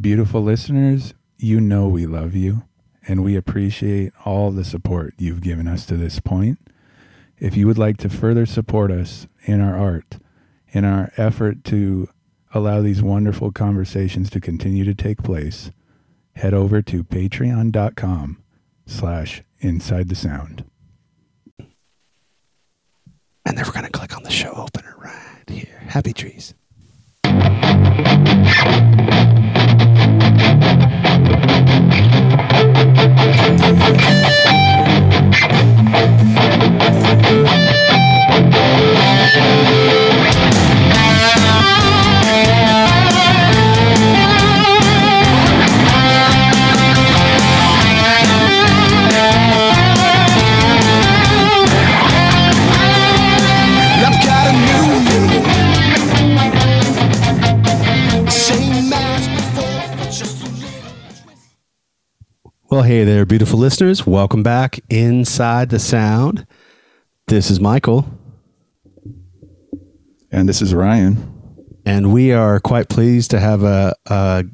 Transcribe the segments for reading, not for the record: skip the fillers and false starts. Beautiful listeners, you know we love you, and we appreciate all the support you've given us to this point. If you would like to further support us in our art, in our effort to allow these wonderful conversations to continue to take place, head over to patreon.com/InsideTheSound. And then we're going to click on the show opener right here. Happy trees. Well, hey there, beautiful listeners. Welcome back Inside the Sound. This is Michael. And this is Ryan. And we are quite pleased to have a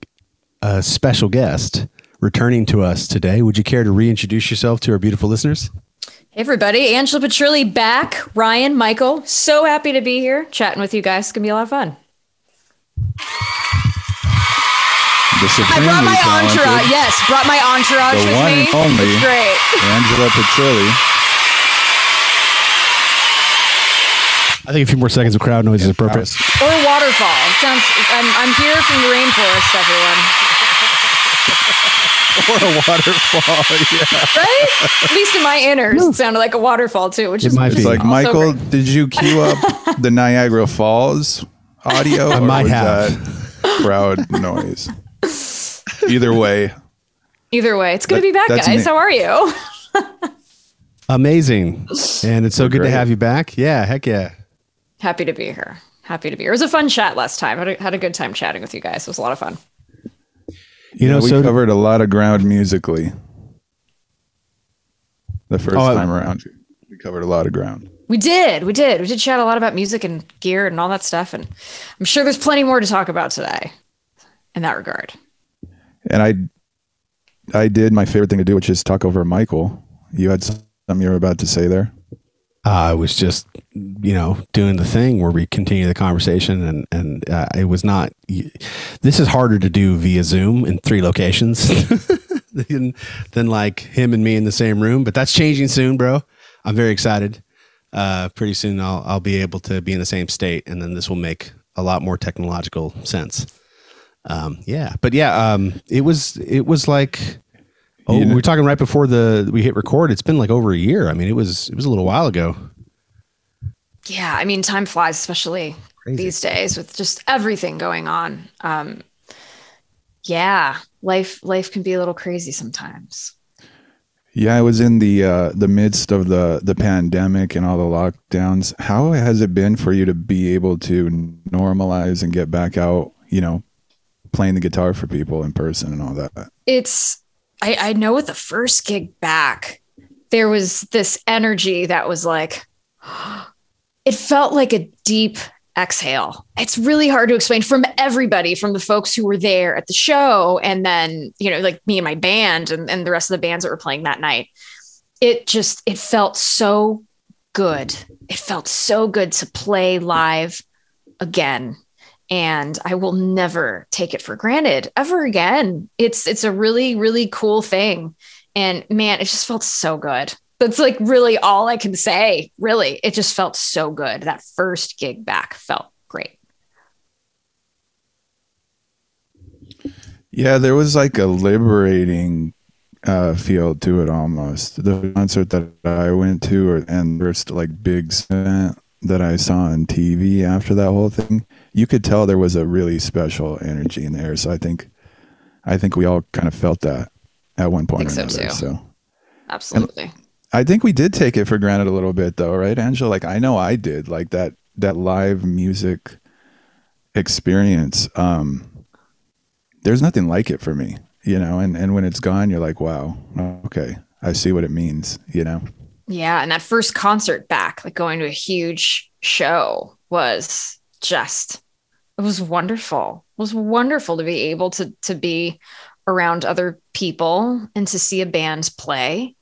special guest returning to us today. Would you care to reintroduce yourself to our beautiful listeners? Hey, everybody. Angela Petrilli back. Ryan, Michael, so happy to be here chatting with you guys. It's going to be a lot of fun. I brought my entourage. Yes, brought my entourage with me. The one and only great. Angela Petrilli. I think a few more seconds of crowd noise is appropriate. Or waterfall. Sounds. I'm here from the rainforest, everyone. Or a waterfall, yeah. Right? At least in my inners, it sounded like a waterfall too, which is like awesome. Michael, did you cue up the Niagara Falls audio? I might have that crowd noise. Either way, it's good to be back, guys. How are you? Amazing. And it's so good to have you back. Yeah, heck yeah. Happy to be here. It was a fun chat last time. I had a good time chatting with you guys. It was a lot of fun. We covered a lot of ground musically. The first time around, we covered a lot of ground. We did. We did chat a lot about music and gear and all that stuff. And I'm sure there's plenty more to talk about today in that regard. And I did my favorite thing to do, which is talk over Michael. You had something you were about to say there. I was just, doing the thing where we continue the conversation, and it was not. This is harder to do via Zoom in 3 locations than like him and me in the same room. But that's changing soon, bro. I'm very excited. Pretty soon, I'll be able to be in the same state, and then this will make a lot more technological sense. It was like, we were talking right before we hit record. It's been like over a year. I mean, it was a little while ago. Yeah. I mean, time flies, especially these days with just everything going on. Life can be a little crazy sometimes. Yeah. I was in the midst of the pandemic and all the lockdowns. How has it been for you to be able to normalize and get back out, playing the guitar for people in person and all that? I know at the first gig back, there was this energy that was like, it felt like a deep exhale. It's really hard to explain from everybody, from the folks who were there at the show. And then, like me and my band and the rest of the bands that were playing that night, it felt so good. It felt so good to play live again. And I will never take it for granted ever again. It's a really, really cool thing. And man, it just felt so good. That's like really all I can say. Really, it just felt so good. That first gig back felt great. Yeah, there was like a liberating feel to it almost. The concert that I went to and the first like big event that I saw on TV after that whole thing, you could tell there was a really special energy in the air. So I think we all kind of felt that at one point. So absolutely. And I think we did take it for granted a little bit though. Right, Angela? Like I know I did, like that live music experience. There's nothing like it for me, and when it's gone, you're like, wow, okay, I see what it means, Yeah. And that first concert back, like going to a huge show was wonderful. was wonderful to be able to be around other people and to see a band play.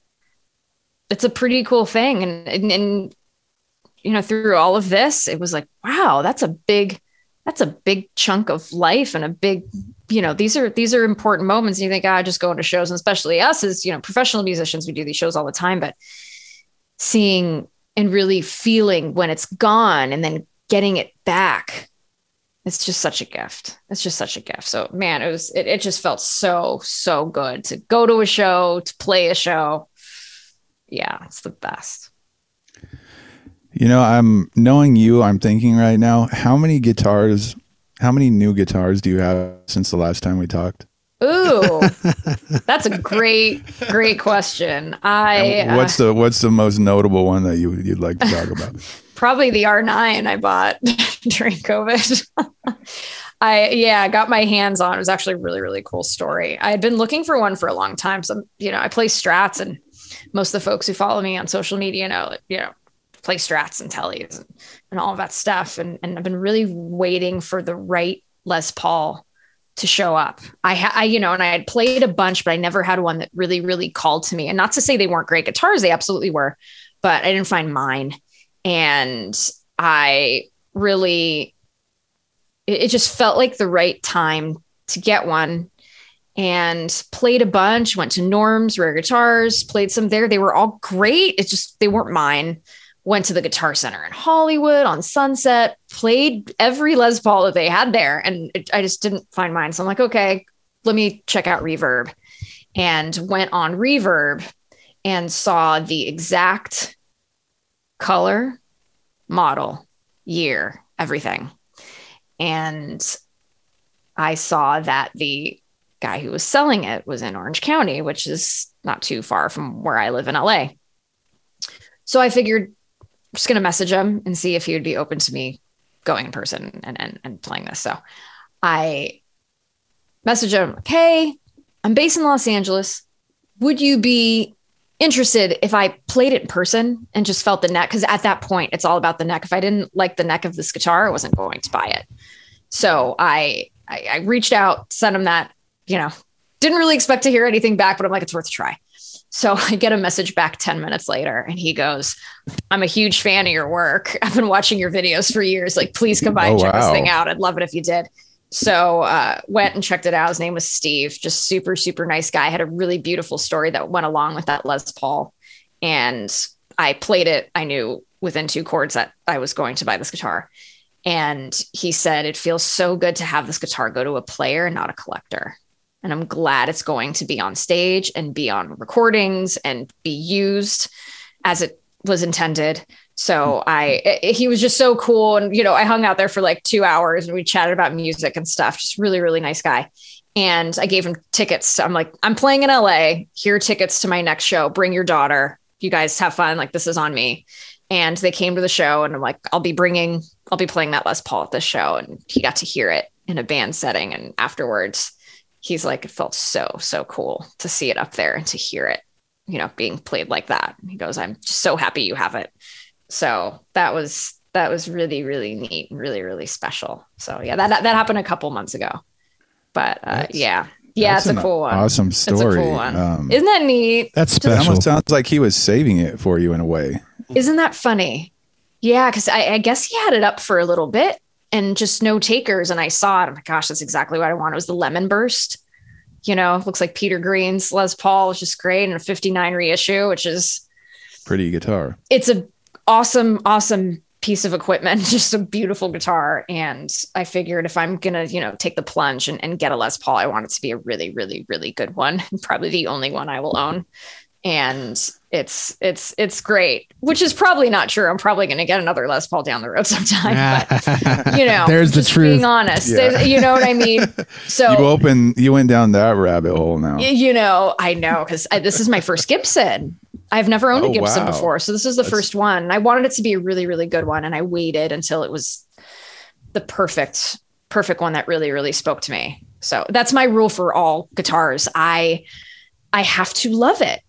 It's a pretty cool thing. And you know, through all of this, it was like, wow, that's a big chunk of life and a big, you know, these are important moments. And you think, just going to shows, and especially us as, you know, professional musicians, we do these shows all the time, but seeing and really feeling when it's gone and then getting it back. It's just such a gift. So man, it just felt so good to go to a show, to play a show. Yeah. It's the best. You know, I'm thinking right now, how many new guitars do you have since the last time we talked? Ooh, that's a great question. What's the most notable one that you'd like to talk about? Probably the R9 I bought during COVID. I got my hands on. It was actually a really, really cool story. I had been looking for one for a long time. So, you know, I play strats, and most of the folks who follow me on social media know, you know, play strats and tellies and all of that stuff. And I've been really waiting for the right Les Paul to show up. I had played a bunch, but I never had one that really, really called to me. And not to say they weren't great guitars, they absolutely were, but I didn't find mine. And I really, it just felt like the right time to get one, and played a bunch, went to Norm's Rare Guitars, played some there. They were all great. It's just, they weren't mine. Went to the Guitar Center in Hollywood on Sunset, played every Les Paul that they had there. And I just didn't find mine. So I'm like, okay, let me check out Reverb, and went on Reverb and saw the exact color, model, year, everything. And I saw that the guy who was selling it was in Orange County, which is not too far from where I live in LA. So I figured, I'm just going to message him and see if he would be open to me going in person and playing this. So I messaged him, like, hey, I'm based in Los Angeles. Would you be interested if I played it in person and just felt the neck? Because at that point, it's all about the neck. If I didn't like the neck of this guitar, I wasn't going to buy it. So I reached out, sent him that, you know, didn't really expect to hear anything back, but I'm like, it's worth a try. So I get a message back 10 minutes later, and he goes, I'm a huge fan of your work. I've been watching your videos for years. Like, please come by and check this thing out. I'd love it if you did. So went and checked it out. His name was Steve, just super, super nice guy. Had a really beautiful story that went along with that Les Paul. And I played it. I knew within two chords that I was going to buy this guitar. And he said, it feels so good to have this guitar go to a player and not a collector. And I'm glad it's going to be on stage and be on recordings and be used as it was intended. So he was just so cool. And, you know, I hung out there for like 2 hours, and we chatted about music and stuff. Just really, really nice guy. And I gave him tickets. I'm like, I'm playing in LA. Here are tickets to my next show. Bring your daughter. You guys have fun. Like, this is on me. And they came to the show, and I'm like, I'll be playing that Les Paul at this show. And he got to hear it in a band setting. And afterwards, he's like, it felt so cool to see it up there and to hear it, you know, being played like that. He goes, I'm just so happy you have it. So that was really, really neat and really, really special. So yeah, that happened a couple months ago, but yeah, it's a cool one. Awesome story. It's a cool one. Isn't that neat? That's special. It almost sounds like he was saving it for you in a way. Isn't that funny? Yeah, because I guess he had it up for a little bit, and just no takers. And I saw it. Oh my gosh, that's exactly what I want. It was the Lemon Burst. You know, looks like Peter Green's Les Paul, which is great. And a 59 reissue, which is pretty guitar. It's an awesome piece of equipment, just a beautiful guitar. And I figured if I'm going to, you know, take the plunge and get a Les Paul, I want it to be a really, really, really good one. Probably the only one I will own. And it's great, which is probably not true. I'm probably going to get another Les Paul down the road sometime, but you know, there's the truth. Being honest, you know what I mean? So you went down that rabbit hole now, you know, I know, because this is my first Gibson. I've never owned a Gibson before. So this is the first one. I wanted it to be a really, really good one. And I waited until it was the perfect one that really, really spoke to me. So that's my rule for all guitars. I have to love it.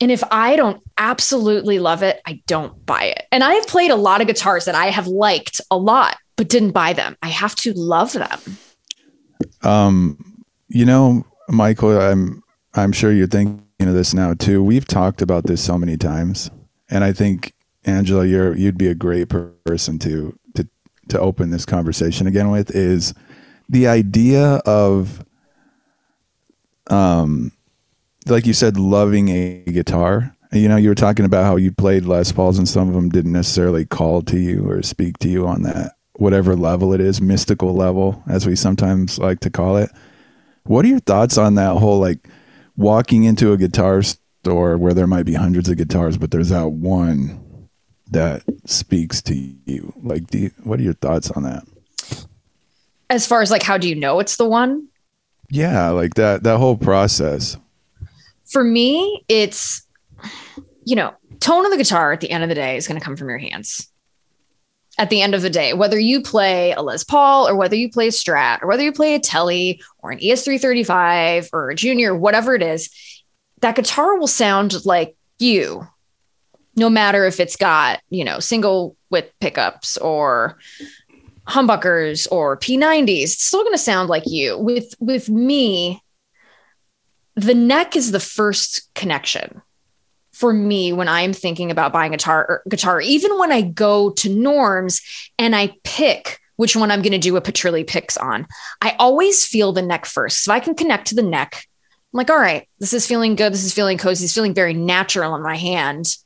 And if I don't absolutely love it, I don't buy it. And I have played a lot of guitars that I have liked a lot, but didn't buy them. I have to love them. You know, Michael, I'm sure you're thinking of this now too. We've talked about this so many times, and I think, Angela, you'd be a great person to open this conversation again with, is the idea of, like you said, loving a guitar. You know, you were talking about how you played Les Pauls and some of them didn't necessarily call to you or speak to you on that, whatever level it is, mystical level, as we sometimes like to call it. What are your thoughts on that whole, like, walking into a guitar store where there might be hundreds of guitars, but there's that one that speaks to you? Like, what are your thoughts on that? As far as, like, how do you know it's the one? Yeah, like that whole process. For me, it's, you know, tone of the guitar at the end of the day is going to come from your hands. At the end of the day, whether you play a Les Paul or whether you play a Strat or whether you play a Tele or an ES335 or a Junior, whatever it is, that guitar will sound like you, no matter if it's got, you know, single width pickups or humbuckers or P90s. It's still going to sound like you. With me, the neck is the first connection. For me, when I'm thinking about buying a guitar, even when I go to Norm's and I pick which one I'm going to do a Petrilli picks on, I always feel the neck first. So I can connect to the neck. I'm like, all right, this is feeling good. This is feeling cozy. It's feeling very natural in my hand.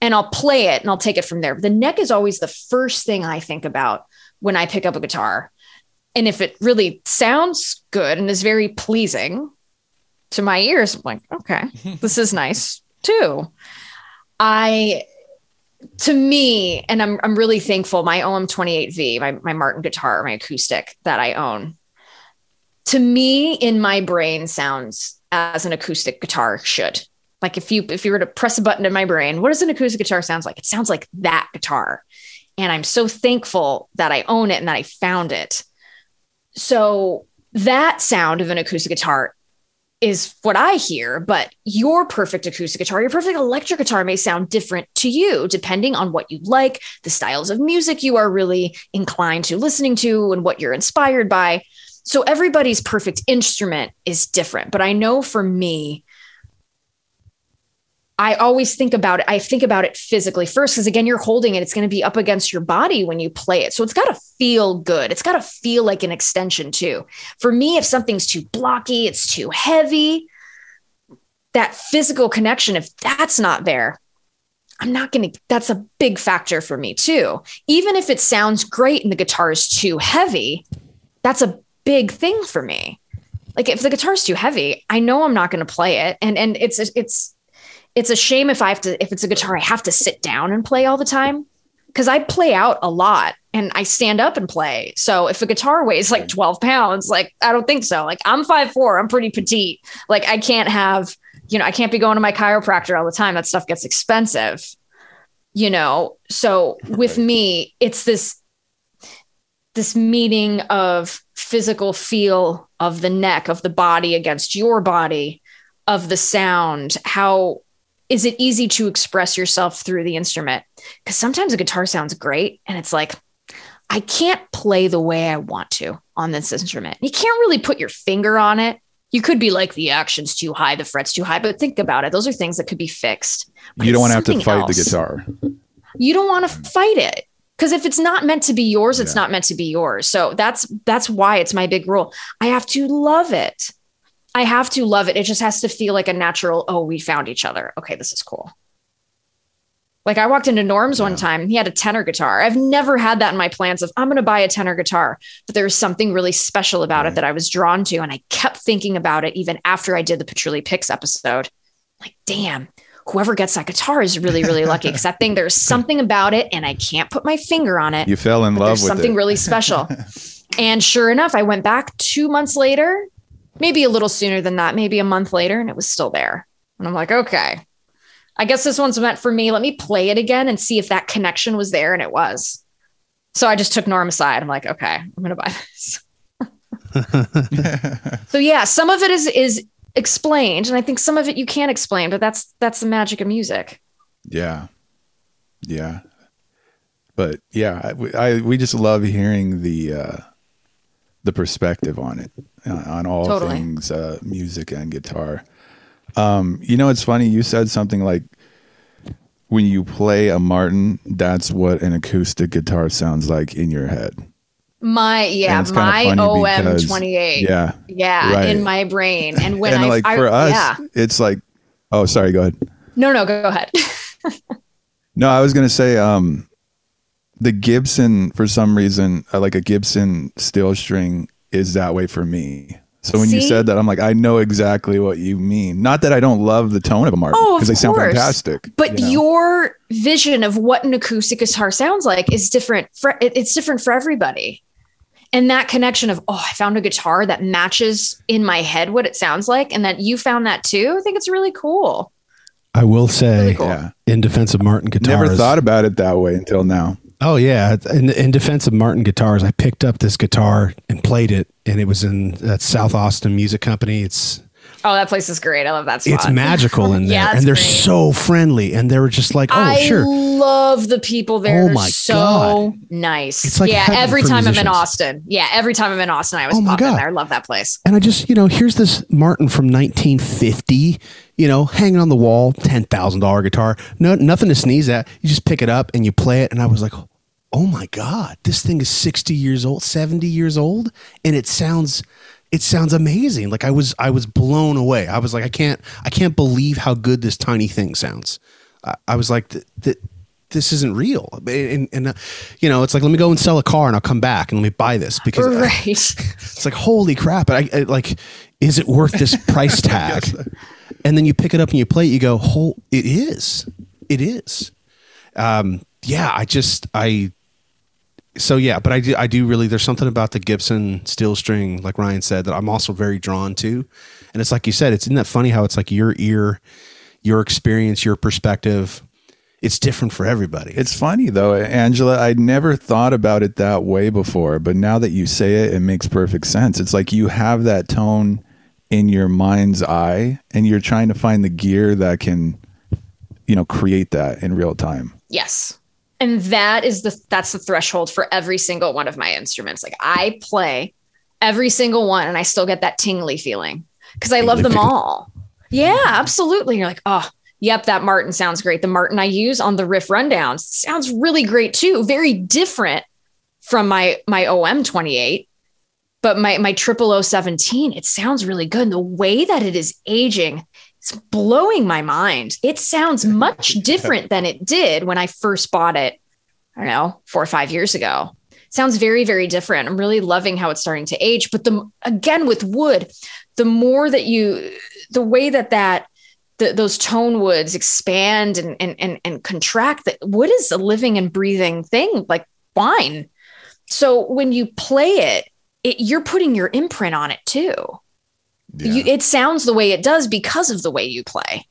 And I'll play it and I'll take it from there. But the neck is always the first thing I think about when I pick up a guitar. And if it really sounds good and is very pleasing to my ears, I'm like, okay, this is nice. Too. I'm really thankful, my OM28v, my Martin guitar, my acoustic that I own, to me, in my brain, sounds as an acoustic guitar should. Like, if you were to press a button in my brain, what does an acoustic guitar sound like? It sounds like that guitar. And I'm so thankful that I own it and that I found it. So that sound of an acoustic guitar is what I hear, but your perfect acoustic guitar, your perfect electric guitar may sound different to you, depending on what you like, the styles of music you are really inclined to listening to, and what you're inspired by. So everybody's perfect instrument is different. But I know for me, I always think about it. I think about it physically first, because again, you're holding it. It's going to be up against your body when you play it. So it's got to feel good. It's got to feel like an extension too. For me, if something's too blocky, it's too heavy, that physical connection, if that's not there, that's a big factor for me too. Even if it sounds great and the guitar is too heavy, that's a big thing for me. Like, if the guitar is too heavy, I know I'm not going to play it. And it's a shame if it's a guitar I have to sit down and play all the time, because I play out a lot and I stand up and play. So if a guitar weighs like 12 pounds, like, I don't think so. Like, I'm 5'4", I'm pretty petite. Like, I can't have, you know, I can't be going to my chiropractor all the time. That stuff gets expensive, you know? So with me, it's this meeting of physical feel of the neck, of the body against your body, of the sound. How is it easy to express yourself through the instrument? Because sometimes a guitar sounds great and it's like, I can't play the way I want to on this instrument. You can't really put your finger on it. You could be like, the action's too high, the fret's too high, but think about it. Those are things that could be fixed. But you don't want to have to fight the guitar. You don't want to fight it, because if it's not meant to be yours, it's not meant to be yours. So that's why it's my big rule. I have to love it. I have to love it. It just has to feel like a natural, oh, we found each other. Okay, this is cool. Like, I walked into Norm's one time and he had a tenor guitar. I've never had that in my plans of, I'm going to buy a tenor guitar, but there was something really special about it that I was drawn to. And I kept thinking about it even after I did the Petrilli Picks episode. Like, damn, whoever gets that guitar is really, really lucky, because that thing, there's something about it and I can't put my finger on it. You fell in love with something really special. And sure enough, I went back 2 months later, maybe a little sooner than that, maybe a month later, and it was still there. And I'm like, okay, I guess this one's meant for me. Let me play it again and see if that connection was there. And it was. So I just took Norm aside. I'm like, okay, I'm going to buy this. So yeah, some of it is explained. And I think some of it you can't explain, but that's the magic of music. Yeah. Yeah. But yeah, we just love hearing the perspective on it, on all totally. Things music and guitar. You know, it's funny, you said something like, when you play a Martin, that's what an acoustic guitar sounds like in your head. My OM28. Yeah. Yeah. Right. In my brain. And when and for us, it's like, oh, sorry, go ahead. No, go ahead. No, I was going to say, the Gibson, for some reason, like a Gibson steel string is that way for me. So when you said that, I'm like, I know exactly what you mean. Not that I don't love the tone of a Martin, because they sound fantastic. But your vision of what an acoustic guitar sounds like is different. It's different for everybody. And that connection of, I found a guitar that matches in my head what it sounds like, and that you found that too. I think it's really cool. I will say, really cool. In defense of Martin guitars. Never thought about it that way until now. Oh, yeah. In defense of Martin guitars, I picked up this guitar and played it, and it was in that South Austin Music Company. That place is great. I love that spot. It's magical in there. And they're great. So friendly. And they were just like, I love the people there. Oh, my God. Nice. It's like every time musicians. I'm in Austin. Yeah, every time I'm in Austin, I always pop in there. I love that place. And I just, here's this Martin from 1950, hanging on the wall, $10,000 guitar. No, nothing to sneeze at. You just pick it up and you play it. And I was like, oh my God, this thing is 60 years old, 70 years old. And it sounds amazing. Like I was blown away. I was like, I can't believe how good this tiny thing sounds. I was like, this isn't real. And it's like, let me go and sell a car and I'll come back and let me buy this because it's like, holy crap. I like, is it worth this price tag? And then you pick it up and you play it. You go, it is. But I do really, there's something about the Gibson steel string, like Ryan said, that I'm also very drawn to. And it's like you said, isn't that funny how it's like your ear, your experience, your perspective, it's different for everybody. It's funny though, Angela, I'd never thought about it that way before, but now that you say it, it makes perfect sense. It's like you have that tone in your mind's eye and you're trying to find the gear that can, create that in real time. Yes. And that's the threshold for every single one of my instruments. Like I play every single one and I still get that tingly feeling because I love them all. Yeah, absolutely. You're like, that Martin sounds great. The Martin I use on the riff rundowns sounds really great too. Very different from my OM28, but my Triple O 17, it sounds really good. And the way that it is aging, it's blowing my mind. It sounds much different than it did when I first bought it, I don't know, 4 or 5 years ago. It sounds very, very different. I'm really loving how it's starting to age. But again, with wood, the more that the way that those tone woods expand and contract, that wood is a living and breathing thing like wine. So when you play it, you're putting your imprint on it too. Yeah. It sounds the way it does because of the way you play.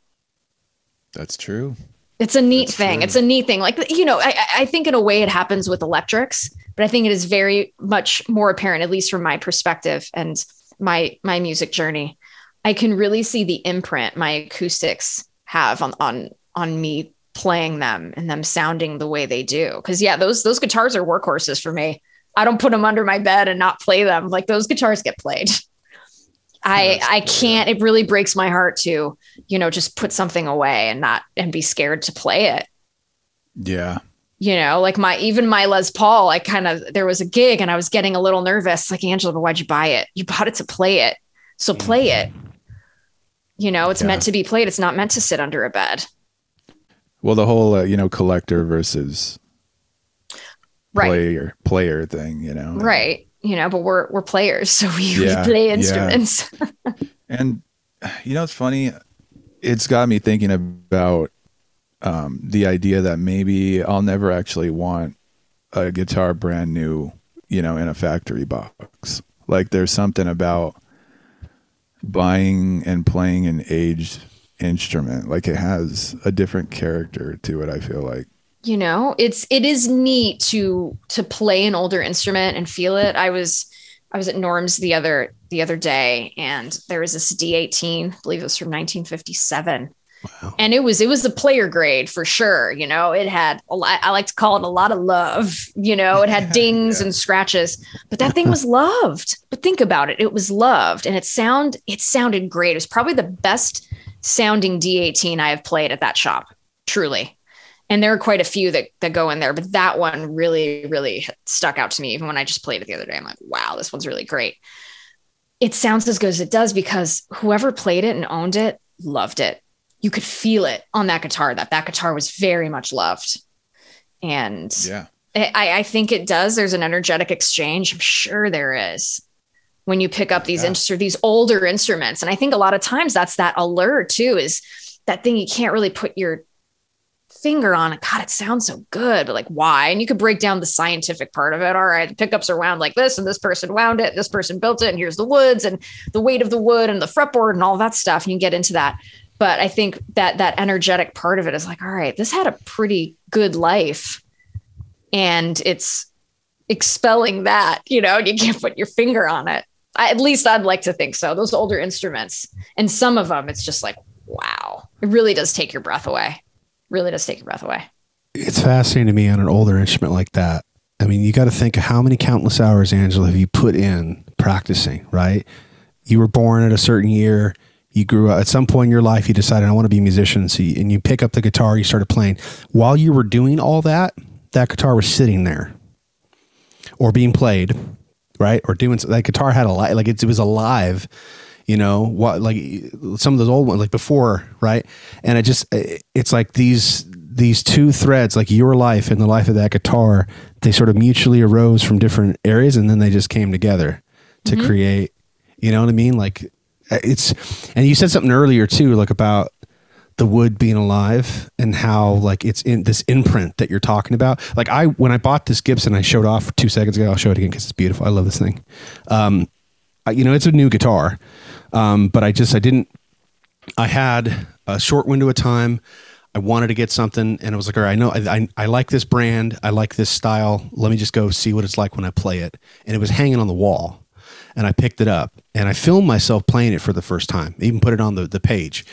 That's true. It's a neat thing. True. It's a neat thing. Like, I think in a way it happens with electrics, but I think it is very much more apparent, at least from my perspective and my music journey. I can really see the imprint my acoustics have on me playing them and them sounding the way they do. Because those guitars are workhorses for me. I don't put them under my bed and not play them. Like those guitars get played. I can't, it really breaks my heart to, just put something away and be scared to play it. Yeah. Like even my Les Paul, there was a gig and I was getting a little nervous. Like, Angela, but why'd you buy it? You bought it to play it. So play it, it's meant to be played. It's not meant to sit under a bed. Well, the whole, collector versus player thing, Right. But we're players, so we play instruments. Yeah. And it's funny. It's got me thinking about the idea that maybe I'll never actually want a guitar brand new, in a factory box. Like there's something about buying and playing an aged instrument. Like it has a different character to it, I feel like. It is neat to play an older instrument and feel it. I was at Norm's the other day and there was this D18, I believe it was from 1957. Wow. And it was a player grade for sure. You know, it had a lot, I like to call it a lot of love, you know, it had dings and scratches, but that thing was loved. But think about it. It was loved and it sounded great. It was probably the best sounding D18 I have played at that shop. Truly. And there are quite a few that go in there, but that one really, really stuck out to me. Even when I just played it the other day, I'm like, wow, this one's really great. It sounds as good as it does because whoever played it and owned it loved it. You could feel it on that guitar. That guitar was very much loved. And yeah, I think it does. There's an energetic exchange. I'm sure there is when you pick up these these older instruments. And I think a lot of times that's that allure too, is that thing you can't really put your finger on it. God, it sounds so good, but like, why? And you could break down the scientific part of it. All right, the pickups are wound like this, and this person wound it, and this person built it, and here's the woods and the weight of the wood and the fretboard and all that stuff. And you can get into that. But I think that energetic part of it is like, all right, this had a pretty good life, and it's expelling that, you know, and you can't put your finger on it. At least I'd like to think so. Those older instruments, and some of them, it's just like, wow, it really does take your breath away. Really does take your breath away. It's fascinating to me on an older instrument like that. I mean, you got to think of how many countless hours, Angela, have you put in practicing, right? You were born at a certain year. You grew up at some point in your life. You decided, I want to be a musician. So you pick up the guitar, you started playing. While you were doing all that, that guitar was sitting there or being played, right? Or doing, that guitar had a life, like it was alive, you know, what, like some of those old ones, like before, right? And it just, it's like these two threads, like your life and the life of that guitar, they sort of mutually arose from different areas, and then they just came together to create, you know what I mean? Like it's, and you said something earlier too, like about the wood being alive and how like it's in this imprint that you're talking about. Like when I bought this Gibson, I showed off 2 seconds ago, I'll show it again because it's beautiful. I love this thing. You know, it's a new guitar, but I had a short window of time. I wanted to get something, and I was like, all right, I like this brand. I like this style. Let me just go see what it's like when I play it. And it was hanging on the wall, and I picked it up, and I filmed myself playing it for the first time. I even put it on the page,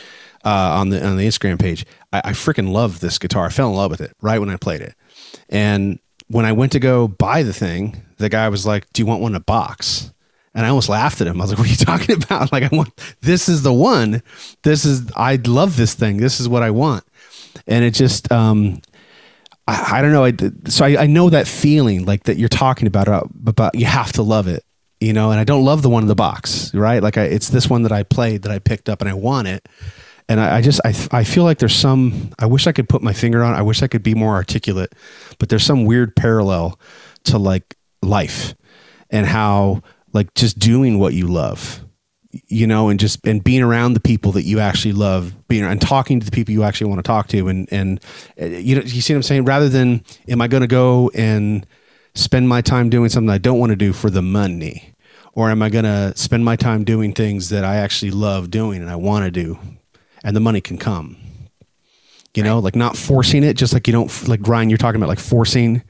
on the Instagram page. I freaking loved this guitar. I fell in love with it right when I played it. And when I went to go buy the thing, the guy was like, do you want one in a box? And I almost laughed at him. I was like, what are you talking about? Like, this is the one. I love this thing. This is what I want. And it just, I don't know. So I know that feeling like that you're talking about you have to love it, you know, and I don't love the one in the box, right? Like it's this one that I played, that I picked up, and I want it. And I feel like there's some, I wish I could put my finger on it. I wish I could be more articulate, but there's some weird parallel to like life and how, like just doing what you love, you know, and being around the people that you actually love, being and talking to the people you actually want to talk to. And you know, you see what I'm saying? Rather than, am I going to go and spend my time doing something I don't want to do for the money? Or am I going to spend my time doing things that I actually love doing and I want to do, and the money can come, you know, like not forcing it, just like you don't, like Ryan, you're talking about like forcing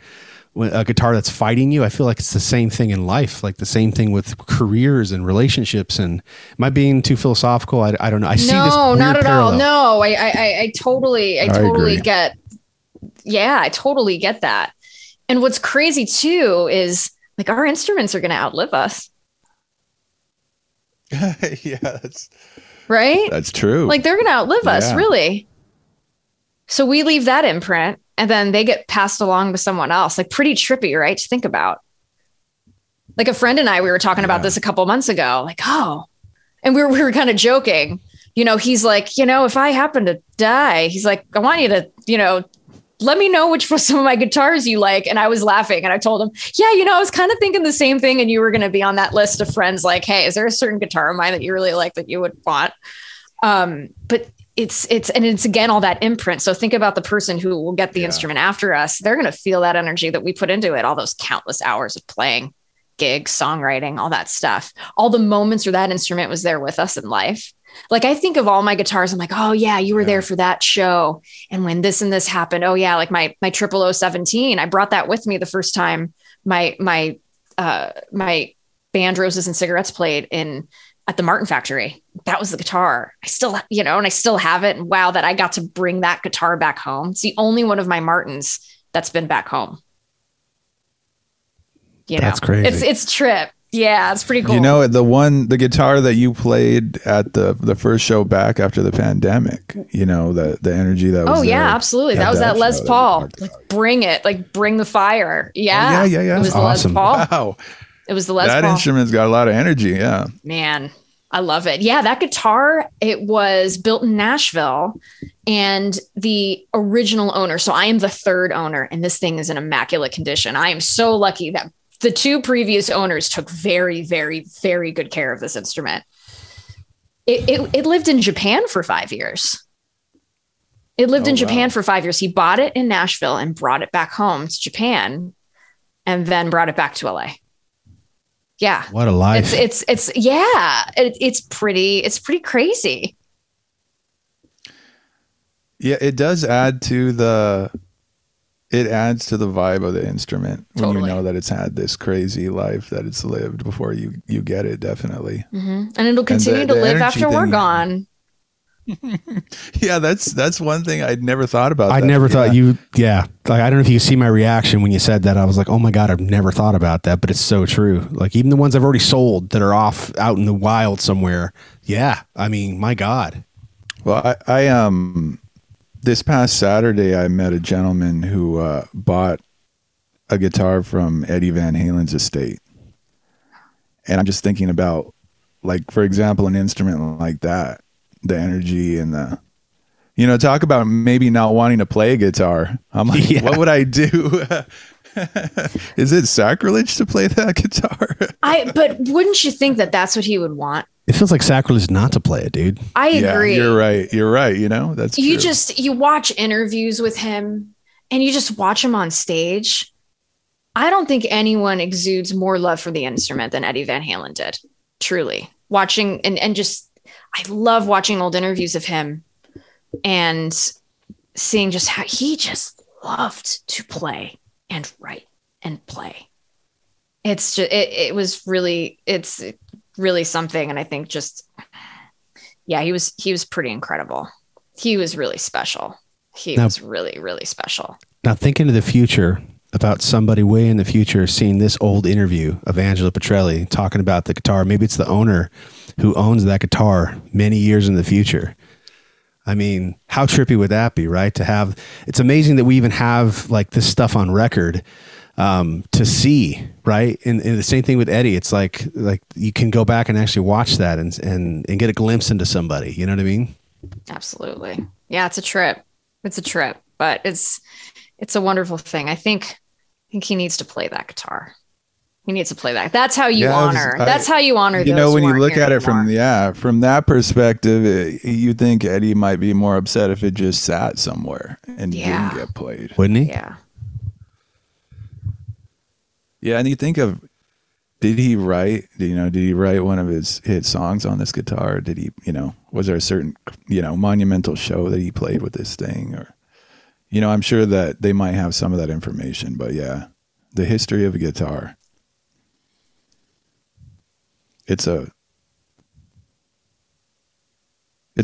a guitar that's fighting you. I feel like it's the same thing in life, like the same thing with careers and relationships. And am I being too philosophical? I don't know. I see this weird not at parallel. All. No, I totally agree. I totally get that. And what's crazy too is like our instruments are going to outlive us. Yeah, that's right. That's true. Like they're going to outlive us, really. So we leave that imprint, and then they get passed along to someone else. Like pretty trippy, right? To think about. Like a friend and I, we were talking about this a couple months ago. Like, oh, and we were kind of joking. You know, he's like, you know, if I happen to die, he's like, I want you to, you know, let me know which was some of my guitars you like. And I was laughing, and I told him, yeah, you know, I was kind of thinking the same thing, and you were going to be on that list of friends. Like, hey, is there a certain guitar of mine that you really like that you would want? But it's again, all that imprint. So think about the person who will get the instrument after us. They're going to feel that energy that we put into it. All those countless hours of playing, gigs, songwriting, all that stuff, all the moments where that instrument was there with us in life. Like I think of all my guitars, I'm like, oh yeah, you were there for that show. And when this and this happened, oh yeah. Like my Triple O 17, I brought that with me the first time my band Roses and Cigarettes played at the Martin factory, that was the guitar. I still, you know, and I still have it. And wow, that I got to bring that guitar back home. It's the only one of my Martins that's been back home. You know, that's crazy. It's trip. Yeah, it's pretty cool. You know, the guitar that you played at the first show back after the pandemic, you know, the energy that was yeah, absolutely. That was that Les Paul. Like, bring it. Like, bring the fire. Yeah. Oh, yeah. It was awesome. The Les Paul. Wow. It was the Les Paul. That instrument's got a lot of energy. Yeah. Man, I love it. Yeah, that guitar, it was built in Nashville, and the original owner. So I am the third owner, and this thing is in immaculate condition. I am so lucky that the two previous owners took very, very, very good care of this instrument. It lived in Japan for 5 years. It lived in Japan for 5 years. He bought it in Nashville and brought it back home to Japan, and then brought it back to LA. Yeah. What a life. It's pretty crazy. Yeah. It does add to it adds to the vibe of the instrument when you know that it's had this crazy life that it's lived before you get it, definitely. Mm-hmm. And it'll continue to live after we're gone. Yeah, that's one thing I'd never thought about. I don't know if you see my reaction when you said that. I was like, oh my God, I've never thought about that, but it's so true. Like, even the ones I've already sold that are out in the wild somewhere. Yeah, I mean, my God. Well, I this past Saturday, I met a gentleman who bought a guitar from Eddie Van Halen's estate. And I'm just thinking about, like, for example, an instrument like that, the energy and the, you know, talk about maybe not wanting to play guitar. I'm like, what would I do? Is it sacrilege to play that guitar? But wouldn't you think that that's what he would want? It feels like sacrilege not to play it, dude. I agree. You're right. You know, that's true. You watch interviews with him, and you just watch him on stage. I don't think anyone exudes more love for the instrument than Eddie Van Halen did. Truly, watching and just, I love watching old interviews of him and seeing just how he just loved to play and write and play. It's just, it's really something. And I think just, yeah, he was pretty incredible. He was really special. He was really, really special. Now, thinking of the future, about somebody way in the future seeing this old interview of Angela Petrilli talking about the guitar. Maybe it's the owner who owns that guitar many years in the future. I mean, how trippy would that be, right? To have, it's amazing that we even have like this stuff on record to see, right? And the same thing with Eddie. It's like you can go back and actually watch that and get a glimpse into somebody. You know what I mean? Absolutely. Yeah, it's a trip. But it's a wonderful thing. I think he needs to play that guitar. He needs to play that. That's how you honor. That's how you honor. You know, when you look at it from that perspective, you think Eddie might be more upset if it just sat somewhere and didn't get played, wouldn't he? Yeah. Yeah, and you think of, did he write? You know, did he write one of his hit songs on this guitar? Did he? You know, was there a certain monumental show that he played with this thing or? You know, I'm sure that they might have some of that information, but yeah, the history of a guitar. It's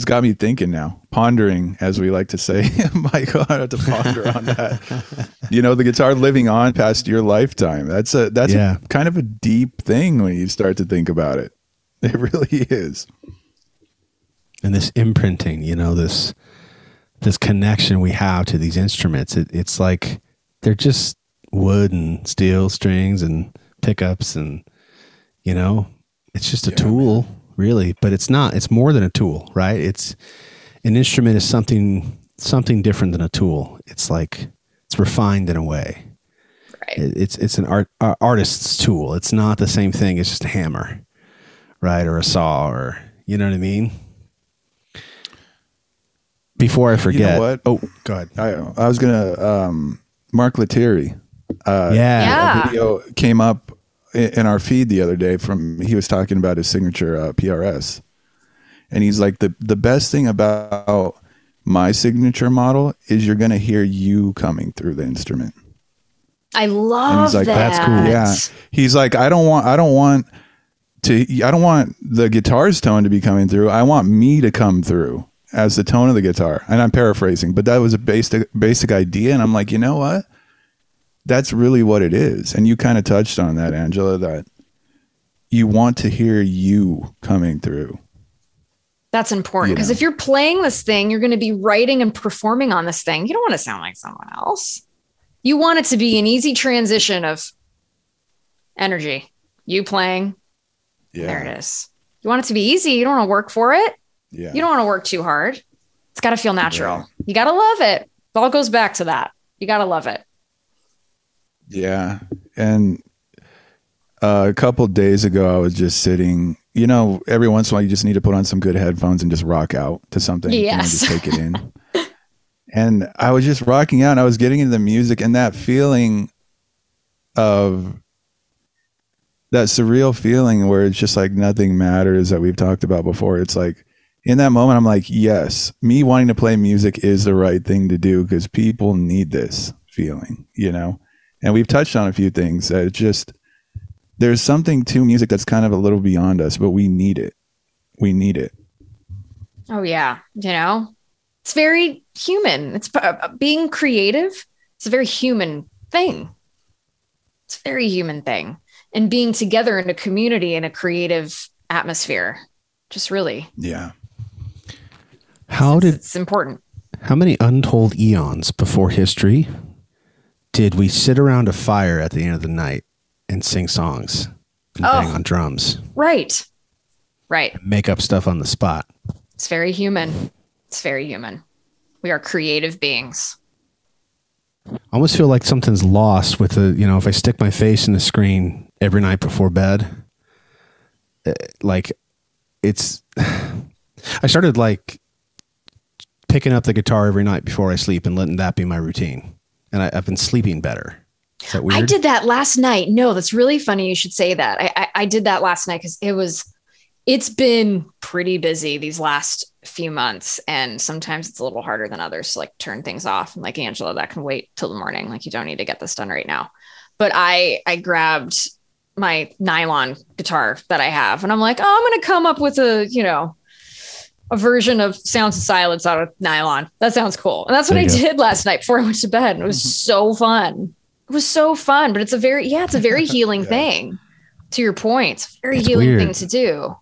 got me thinking now, pondering, as we like to say. Michael, I have to ponder on that. You know, the guitar living on past your lifetime. That's kind of a deep thing when you start to think about it. It really is. And this imprinting, you know, this connection we have to these instruments, it's like they're just wood and steel strings and pickups, and you know, it's just a tool, man. Really, but it's not. It's more than a tool, right? It's an instrument is something different than a tool. It's like it's refined in a way. Right. It's an artist's tool. It's not the same thing. It's just a hammer, right, or a saw, or you know what I mean. Before I forget, you know what? Oh, go ahead. I was gonna Mark Letieri. A video came up in our feed the other day from he was talking about his signature PRS, and he's like, the best thing about my signature model is you're gonna hear you coming through the instrument. I love that. That's cool. Yeah, he's like, I don't want I don't want the guitar's tone to be coming through. I want me to come through as the tone of the guitar. And I'm paraphrasing, but that was a basic idea. And I'm like, you know what? That's really what it is. And you kind of touched on that, Angela, that you want to hear you coming through. That's important, because if you're playing this thing, you're going to be writing and performing on this thing. You don't want to sound like someone else. You want it to be an easy transition of energy. You playing. Yeah. There it is. You want it to be easy. You don't want to work for it. Yeah. You don't want to work too hard. It's got to feel natural. Yeah. You got to love it. It all goes back to that. You got to love it. Yeah. And a couple of days ago, I was just sitting, you know, every once in a while, you just need to put on some good headphones and just rock out to something. Yes. And just take it in. And I was just rocking out and I was getting into the music, and that feeling of that surreal feeling where it's just like nothing matters, that we've talked about before. It's like in that moment, I'm like, yes, me wanting to play music is the right thing to do, because people need this feeling, you know? And we've touched on a few things that it's just, there's something to music that's kind of a little beyond us, but we need it. We need it. Oh yeah. You know, it's very human. It's being creative. It's a very human thing. It's a very human thing. And being together in a community in a creative atmosphere, just really. Yeah. It's important. How many untold eons before history did we sit around a fire at the end of the night and sing songs and bang on drums? Right. Right. And make up stuff on the spot. It's very human. It's very human. We are creative beings. I almost feel like something's lost with the, you know, if I stick my face in the screen every night before bed, like it's, I started like picking up the guitar every night before I sleep and letting that be my routine. And I've been sleeping better. Is that weird? I did that last night. No, that's really funny. You should say that. I did that last night because it's been pretty busy these last few months, and sometimes it's a little harder than others to like turn things off. And like, Angela, that can wait till the morning. Like, you don't need to get this done right now. But I grabbed my nylon guitar that I have, and I'm like, oh, I'm going to come up with a version of Sounds of Silence out of nylon. That sounds cool. And that's what I did last night before I went to bed. And it was so fun. It was so fun, but it's a very healing thing. To your point, it's a very healing thing to do.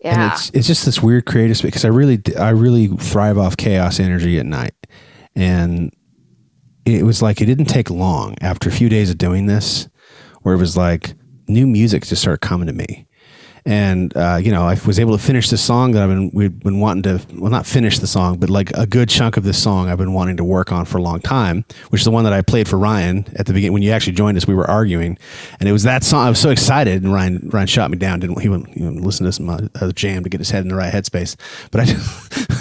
Yeah. And it's just this weird creative space, because I really thrive off chaos energy at night. And it was like, it didn't take long after a few days of doing this where it was like new music just started coming to me. And, I was able to finish this song that we've been wanting to, well, not finish the song, but like a good chunk of this song I've been wanting to work on for a long time, which is the one that I played for Ryan at the beginning. When you actually joined us, we were arguing, and it was that song. I was so excited, and Ryan shot me down. He wouldn't even listen to some jam to get his head in the right headspace. But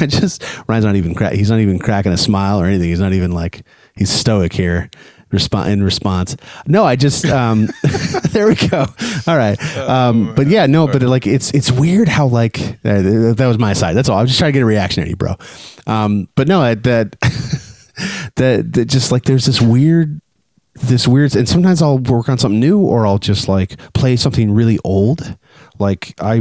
I just Ryan's not even, he's not even cracking a smile or anything. He's not even like, he's stoic here. In response. No, I just, there we go. All right. But yeah, no, but like, it's weird how like, that was my side. That's all. I was just trying to get a reaction out of you, bro. But no, that just like, there's this weird, and sometimes I'll work on something new, or I'll just like play something really old. Like I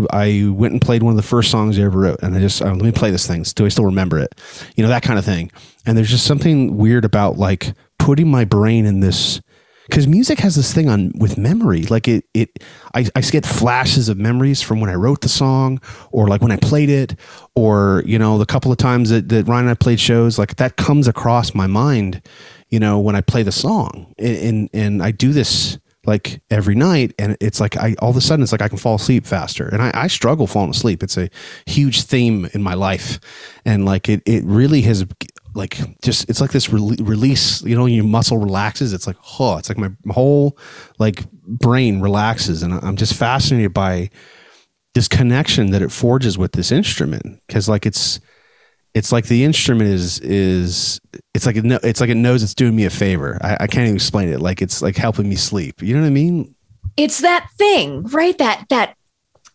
went and played one of the first songs I ever wrote, and I just, let me play this thing. Do I still remember it? You know, that kind of thing. And there's just something weird about like putting my brain in this, because music has this thing on with memory. Like I get flashes of memories from when I wrote the song, or like when I played it, or, you know, the couple of times that Ryan and I played shows, like that comes across my mind, you know, when I play the song, and I do this like every night, and it's like all of a sudden it's like I can fall asleep faster, and I struggle falling asleep. It's a huge theme in my life, and like it really has like just, it's like this release, you know, your muscle relaxes. It's like, oh, it's like my whole like brain relaxes, and I'm just fascinated by this connection that it forges with this instrument, because like it's like the instrument is it's like it knows it's doing me a favor. I can't even explain it. Like it's like helping me sleep. You know what I mean? It's that thing, right? That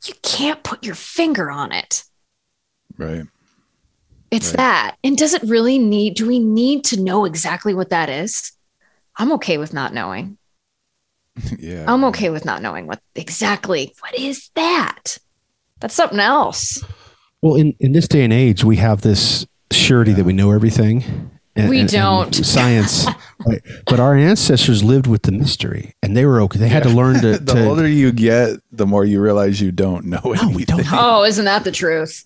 you can't put your finger on it. Right. It's right. That. And does it really do we need to know exactly what that is? I'm okay with not knowing. Yeah. I'm okay with not knowing what is that? That's something else. Well, in this day and age, we have this surety that we know everything. And science. Right? But our ancestors lived with the mystery, and they were okay. They had to learn to... The older you get, the more you realize you don't know anything. No, we don't. Oh, isn't that the truth?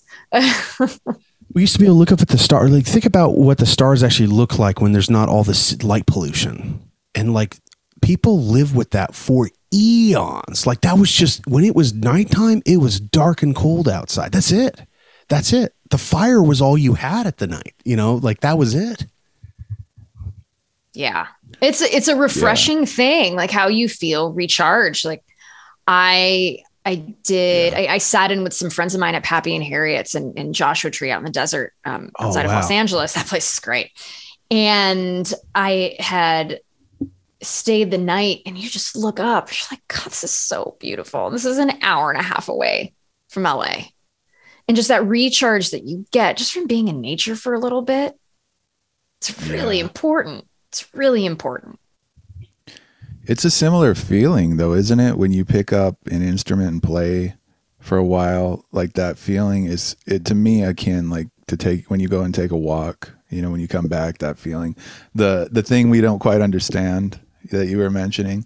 We used to be able to look up at the stars. Like, think about what the stars actually look like when there's not all this light pollution. And like, people live with that for eons. Like, that was just, when it was nighttime, it was dark and cold outside. That's it. The fire was all you had at the night, like that was it. Yeah. It's a refreshing thing. Like how you feel recharged. Like I sat in with some friends of mine at Pappy and Harriet's and Joshua Tree out in the desert outside of Los Angeles. That place is great. And I had stayed the night, and you just look up, you're like, God, this is so beautiful. And this is an hour and a half away from LA. And just that recharge that you get just from being in nature for a little bit. It's really important. It's really important. It's a similar feeling, though, isn't it? When you pick up an instrument and play for a while, like that feeling is, it to me, akin like to take when you go and take a walk, when you come back, that feeling, the thing we don't quite understand that you were mentioning.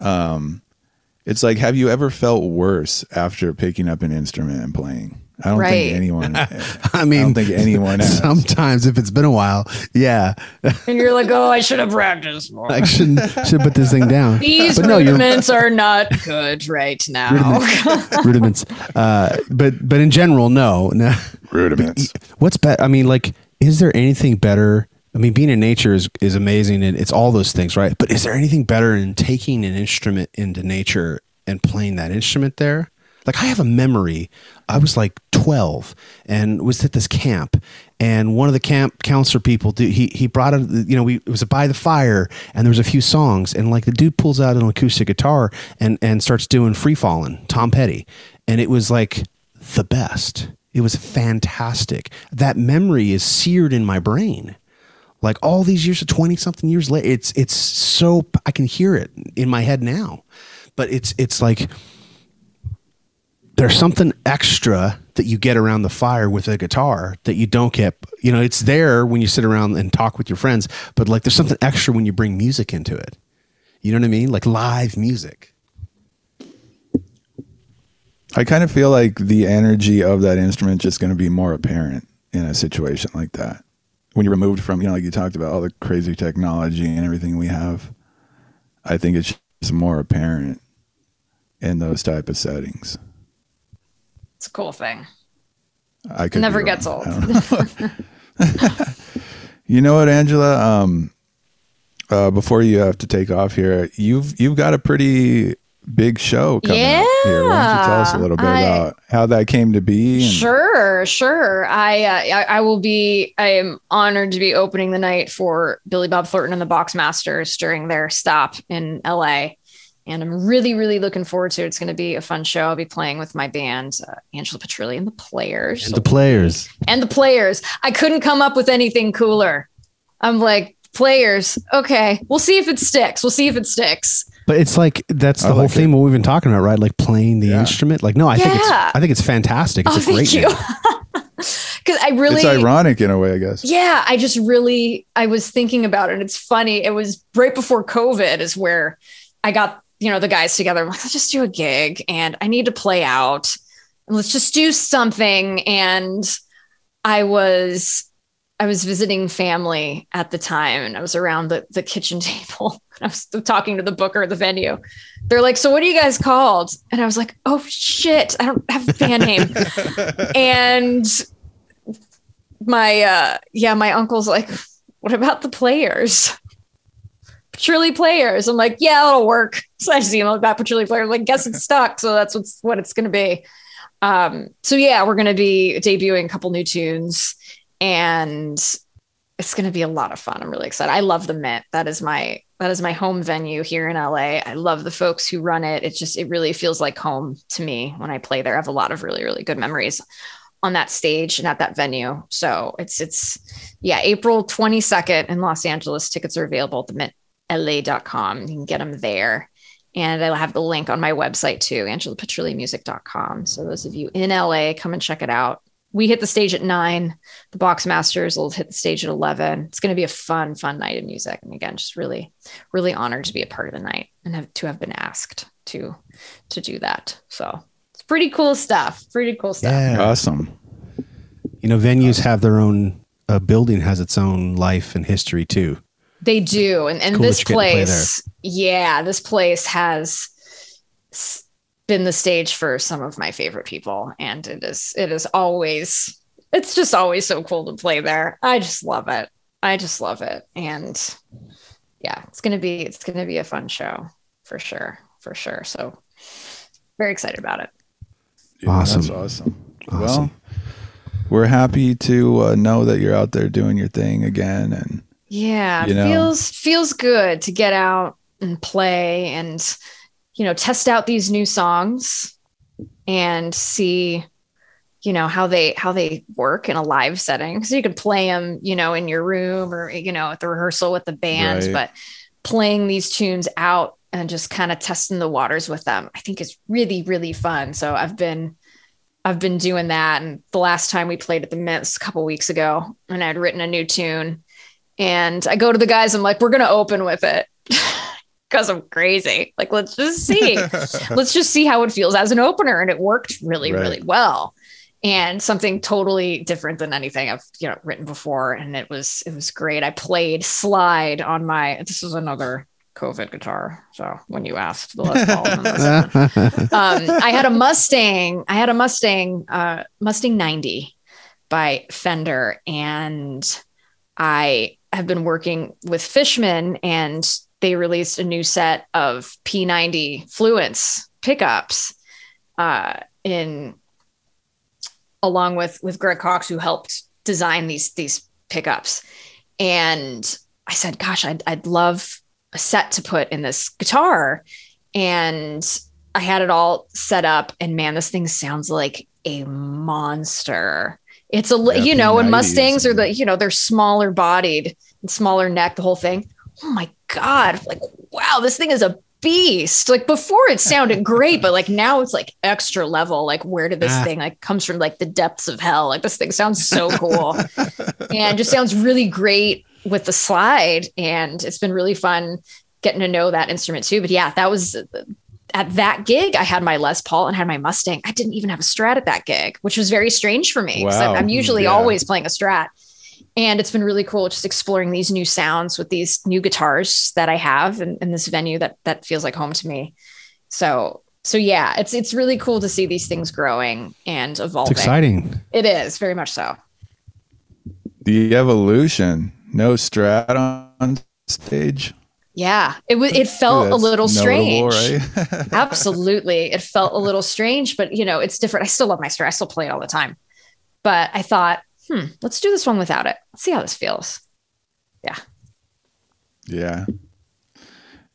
It's like, have you ever felt worse after picking up an instrument and playing? I don't think anyone has. Sometimes if it's been a while. Yeah. And you're like, oh, I should have practiced more. I should put this thing down. These rudiments are not good right now. Rudiments. But in general, no. Rudiments. What's better? I mean, like, is there anything better? I mean, being in nature is amazing, and it's all those things, right? But is there anything better than taking an instrument into nature and playing that instrument there? Like, I have a memory. I was like 12 and was at this camp, and one of the camp counselor people, he brought up, it was by the fire, and there was a few songs, and like the dude pulls out an acoustic guitar and starts doing Free Fallin', Tom Petty. And it was like the best. It was fantastic. That memory is seared in my brain. Like all these years, 20 something years later, it's so, I can hear it in my head now, but it's like, there's something extra that you get around the fire with a guitar that you don't get, it's there when you sit around and talk with your friends, but like there's something extra when you bring music into it. You know what I mean? Like live music. I kind of feel like the energy of that instrument just going to be more apparent in a situation like that. When you're removed from, like you talked about all the crazy technology and everything we have, I think it's just more apparent in those type of settings. It's a cool thing. I could never gets old. You know what, Angela? Before you have to take off here, you've got a pretty big show coming up here. Why don't you tell us a little bit about how that came to be? Sure. I am honored to be opening the night for Billy Bob Thornton and the Box Masters during their stop in LA. And I'm really, really looking forward to it. It's going to be a fun show. I'll be playing with my band, Angela Petrilli and the Players. I couldn't come up with anything cooler. I'm like, Players. Okay. We'll see if it sticks. But it's like, that's the whole theme we've been talking about, right? Like playing the instrument. Like, no, I think it's fantastic. It's a great thing. Because it's ironic in a way, I guess. Yeah. I was thinking about it, and it's funny. It was right before COVID is where I got, the guys together. I'm like, let's just do a gig, and I need to play out, and let's just do something. And I was visiting family at the time, and I was around the kitchen table. I was talking to the booker at the venue. They're like, so what are you guys called? And I was like, oh shit, I don't have a band name. And my uncle's like, what about the Players? Petrilli Players. I'm like, yeah, it'll work. So I just emailed back Petrilli Players. I'm like, guess it's stuck. So that's what it's going to be. We're going to be debuting a couple new tunes, and it's going to be a lot of fun. I'm really excited. I love the Mint. That is my home venue here in LA. I love the folks who run it. It really feels like home to me when I play there. I have a lot of really, really good memories on that stage and at that venue. So it's April 22nd in Los Angeles. Tickets are available at the MintLA.com. You can get them there. And I have the link on my website too, AngelaPetrilliMusic.com. So those of you in LA, come and check it out. We hit the stage at 9. The Box Masters will hit the stage at 11. It's going to be a fun, fun night of music. And again, just really, really honored to be a part of the night and to have been asked to do that. So it's pretty cool stuff. Yeah, awesome. You know, venues have their own, a building has its own life and history too. They do. And this place, yeah, this place has been the stage for some of my favorite people. And it is always, it's just always so cool to play there. I just love it. And yeah, it's going to be a fun show for sure. So very excited about it. Yeah, awesome. That's awesome. Well, we're happy to know that you're out there doing your thing again. And yeah, feels good to get out and play and, you know, test out these new songs and see, you know, how they work in a live setting. So you can play them, you know, in your room or, you know, at the rehearsal with the band, right. But playing these tunes out and just kind of testing the waters with them, I think is really, really fun. So I've been doing that. And the last time we played at the Mint a couple weeks ago, and I'd written a new tune, and I go to the guys, I'm like, we're going to open with it because I'm crazy. Like, let's just see how it feels as an opener. And it worked really, really well. And something totally different than anything I've, you know, written before. And it was great. I played slide on this was another COVID guitar. So when you asked, the Les Paul, I had a Mustang 90 by Fender, and I have been working with Fishman, and they released a new set of P90 Fluence pickups along with Greg Cox, who helped design these pickups. And I said, gosh, I'd love a set to put in this guitar. And I had it all set up, and man, this thing sounds like a monster. It's a, yeah, you know, P90s. When Mustangs are the, you know, they're smaller bodied and smaller neck, the whole thing. Oh my God. Like, wow, this thing is a beast. Like before it sounded great, but like now it's like extra level. Like where did this thing like comes from, like the depths of hell. Like this thing sounds so cool and just sounds really great with the slide. And it's been really fun getting to know that instrument too. But yeah, that was at that gig, I had my Les Paul and had my Mustang. I didn't even have a Strat at that gig, which was very strange for me. Wow. I'm usually always playing a Strat. And it's been really cool just exploring these new sounds with these new guitars that I have in this venue that feels like home to me. So yeah, it's really cool to see these things growing and evolving. It's exciting. It is, very much so. The evolution. No Strat on stage. Yeah, it felt a little strange. Notable, right? Absolutely. It felt a little strange, but you know, it's different. I still love my Strat. I still play it all the time. But I thought, let's do this one without it. Let's see how this feels. Yeah. Yeah.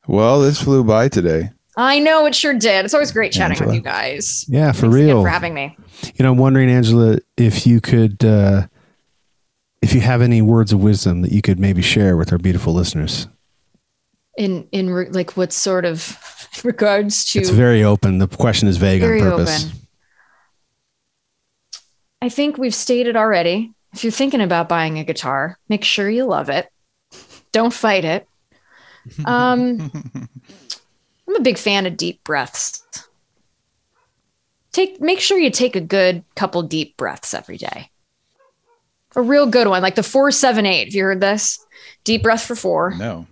Well, this flew by today. I know it sure did. It's always great chatting with you guys. Yeah, for real. Thanks again for having me. You know, I'm wondering, Angela, if you could, if you have any words of wisdom that you could maybe share with our beautiful listeners. In like what sort of regards to? It's very open. The question is vague on purpose. Open. I think we've stated already, if you're thinking about buying a guitar, make sure you love it. Don't fight it. I'm a big fan of deep breaths. Make sure you take a good couple deep breaths every day. A real good one, like the 4-7-8. Have you heard this? Deep breath for 4. No.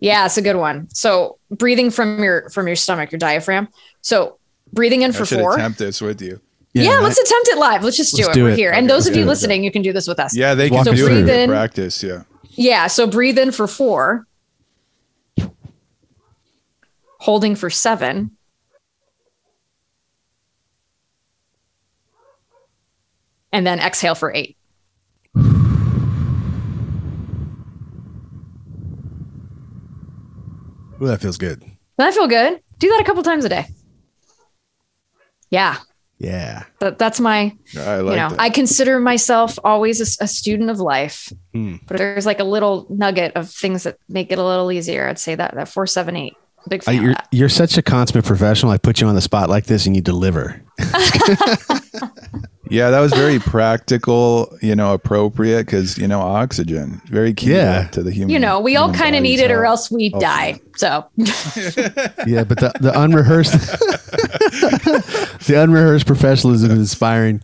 Yeah, it's a good one. So breathing from your stomach, your diaphragm. So breathing in for 4. I should attempt this with you. Yeah, let's attempt it live. Let's just do it. We're here. Okay, and those of you listening, you can do this with us. Yeah, they can do it in practice. Yeah. Yeah. So breathe in for 4. Holding for 7. And then exhale for 8. Ooh, that feels good. Do that a couple times a day. Yeah. Yeah. That's my, that. I consider myself always a student of life, but if there's like a little nugget of things that make it a little easier, I'd say that 4-7-8 Big fan of that. You're such a consummate professional. I put you on the spot like this and you deliver. Yeah, that was very practical, appropriate, because, oxygen, very key to the human. We all kind of need it or else we die. So. Yeah, but the unrehearsed, the unrehearsed professionalism is inspiring.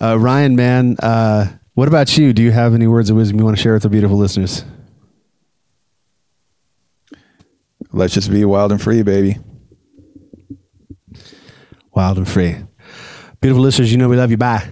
Ryan, man, what about you? Do you have any words of wisdom you want to share with our beautiful listeners? Let's just be wild and free, baby. Wild and free. Beautiful listeners, we love you. Bye.